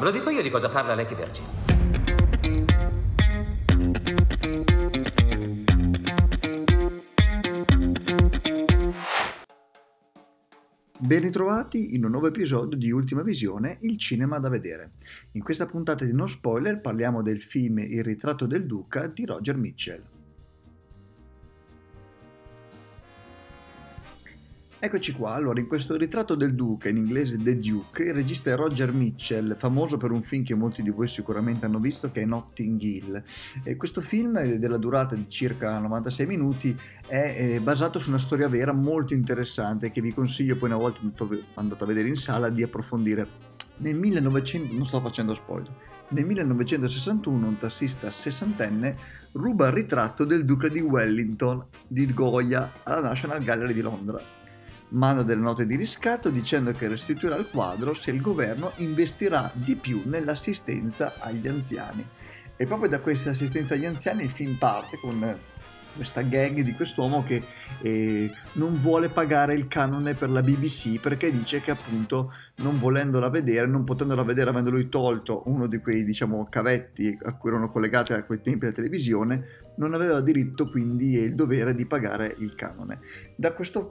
Ve lo dico io di cosa parla Lecky Vergine. Ben ritrovati in un nuovo episodio di Ultima Visione, il cinema da vedere. In questa puntata di No Spoiler parliamo del film Il Ritratto del Duca di Roger Michell. Eccoci qua, allora in questo Ritratto del Duca, in inglese The Duke, il regista è Roger Michell, famoso per un film che molti di voi sicuramente hanno visto che è Notting Hill. Questo film, della durata di circa 96 minuti, è basato su una storia vera molto interessante che vi consiglio poi, una volta andata a vedere in sala, di approfondire. Nel 1961 un tassista sessantenne ruba il ritratto del Duca di Wellington di Goya alla National Gallery di Londra. Manda delle note di riscatto dicendo che restituirà il quadro se il governo investirà di più nell'assistenza agli anziani. E proprio da questa assistenza agli anziani il film parte con questa gag di quest'uomo che non vuole pagare il canone per la BBC perché dice che appunto non potendola vedere avendo lui tolto uno di quei cavetti a cui erano collegate a quei tempi la televisione, non aveva diritto quindi il dovere di pagare il canone. Da questa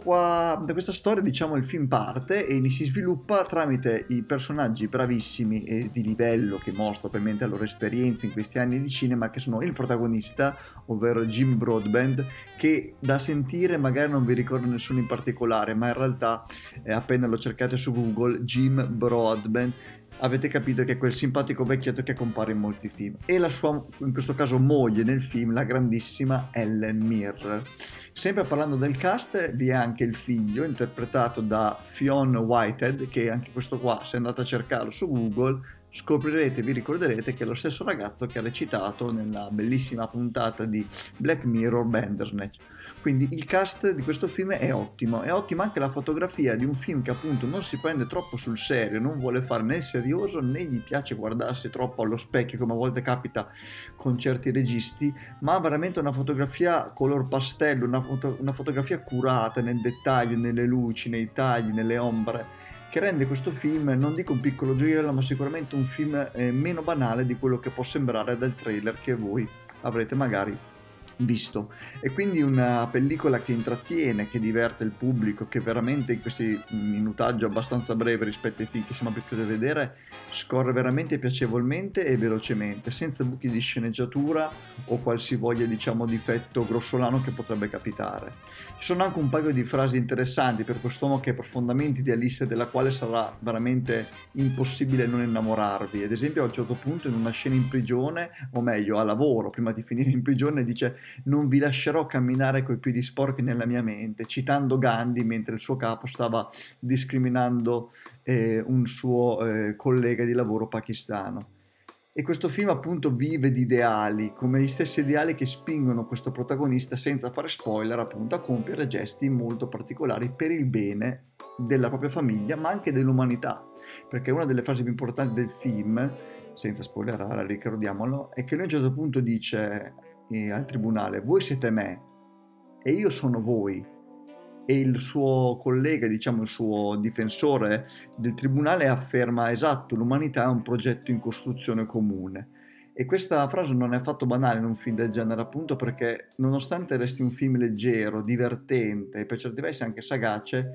storia il film parte e si sviluppa tramite i personaggi bravissimi e di livello che mostra ovviamente la loro esperienza in questi anni di cinema, che sono il protagonista, ovvero Jim Broadbent, che da sentire magari non vi ricordo nessuno in particolare, ma in realtà appena lo cercate su Google, Jim Broadbent, avete capito che è quel simpatico vecchietto che compare in molti film, e la sua, in questo caso, moglie nel film, la grandissima Ellen Meere. Sempre parlando del cast, vi è anche il figlio interpretato da Fionn Whitehead, che anche questo qua, se andate a cercarlo su Google, scoprirete, vi ricorderete che è lo stesso ragazzo che ha recitato nella bellissima puntata di Black Mirror Bandersnatch. Quindi il cast di questo film è ottimo, è ottima anche la fotografia di un film che appunto non si prende troppo sul serio, non vuole fare né il serioso né gli piace guardarsi troppo allo specchio come a volte capita con certi registi, ma veramente una fotografia color pastello, una fotografia curata nel dettaglio, nelle luci, nei tagli, nelle ombre, che rende questo film, non dico un piccolo gioiello, ma sicuramente un film meno banale di quello che può sembrare dal trailer che voi avrete magari visto. E quindi una pellicola che intrattiene, che diverte il pubblico, che veramente in questo minutaggio abbastanza breve rispetto ai film che siamo abituati a vedere scorre veramente piacevolmente e velocemente, senza buchi di sceneggiatura o qualsivoglia difetto grossolano che potrebbe capitare. Ci sono anche un paio di frasi interessanti per quest'uomo che è profondamente idealista, della quale sarà veramente impossibile non innamorarvi. Ad esempio, a un certo punto, in una scena in prigione, o meglio a lavoro, prima di finire in prigione, dice: non vi lascerò camminare coi piedi sporchi nella mia mente, citando Gandhi, mentre il suo capo stava discriminando un suo collega di lavoro pakistano. E questo film appunto vive di ideali, come gli stessi ideali che spingono questo protagonista, senza fare spoiler appunto, a compiere gesti molto particolari per il bene della propria famiglia, ma anche dell'umanità, perché una delle frasi più importanti del film, senza spoilerare, ricordiamolo, è che lui a un certo punto dice al tribunale: voi siete me e io sono voi. E il suo collega, il suo difensore del tribunale, afferma: esatto, l'umanità è un progetto in costruzione comune. E questa frase non è affatto banale in un film del genere, appunto perché nonostante resti un film leggero, divertente e per certi versi anche sagace,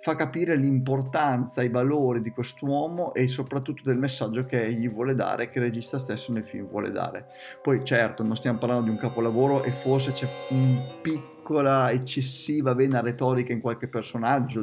fa capire l'importanza, i valori di quest'uomo e soprattutto del messaggio che egli vuole dare, che il regista stesso nel film vuole dare. Poi certo, non stiamo parlando di un capolavoro e forse c'è un piccola eccessiva vena retorica in qualche personaggio,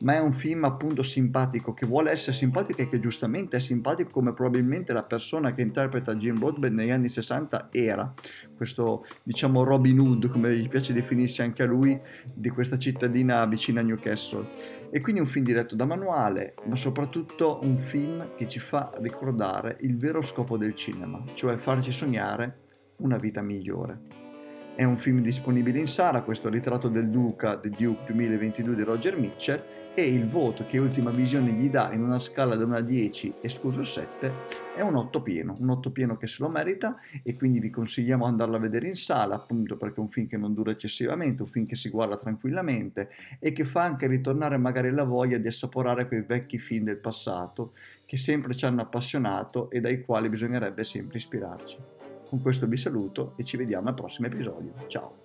ma è un film appunto simpatico, che vuole essere simpatico e che giustamente è simpatico, come probabilmente la persona che interpreta Jim Broadbent negli anni 60 era questo Robin Hood, come gli piace definirsi anche a lui, di questa cittadina vicina a Newcastle. E quindi un film diretto da manuale, ma soprattutto un film che ci fa ricordare il vero scopo del cinema, cioè farci sognare una vita migliore. È un film disponibile in sala, questo Ritratto del Duca, The Duke 2022 di Roger Michell, e il voto che Ultima Visione gli dà in una scala da 1 a 10 escluso 7 è un 8 pieno, che se lo merita, e quindi vi consigliamo di andarla a vedere in sala, appunto perché è un film che non dura eccessivamente, un film che si guarda tranquillamente e che fa anche ritornare magari la voglia di assaporare quei vecchi film del passato che sempre ci hanno appassionato e dai quali bisognerebbe sempre ispirarci. Con questo vi saluto e ci vediamo al prossimo episodio. Ciao!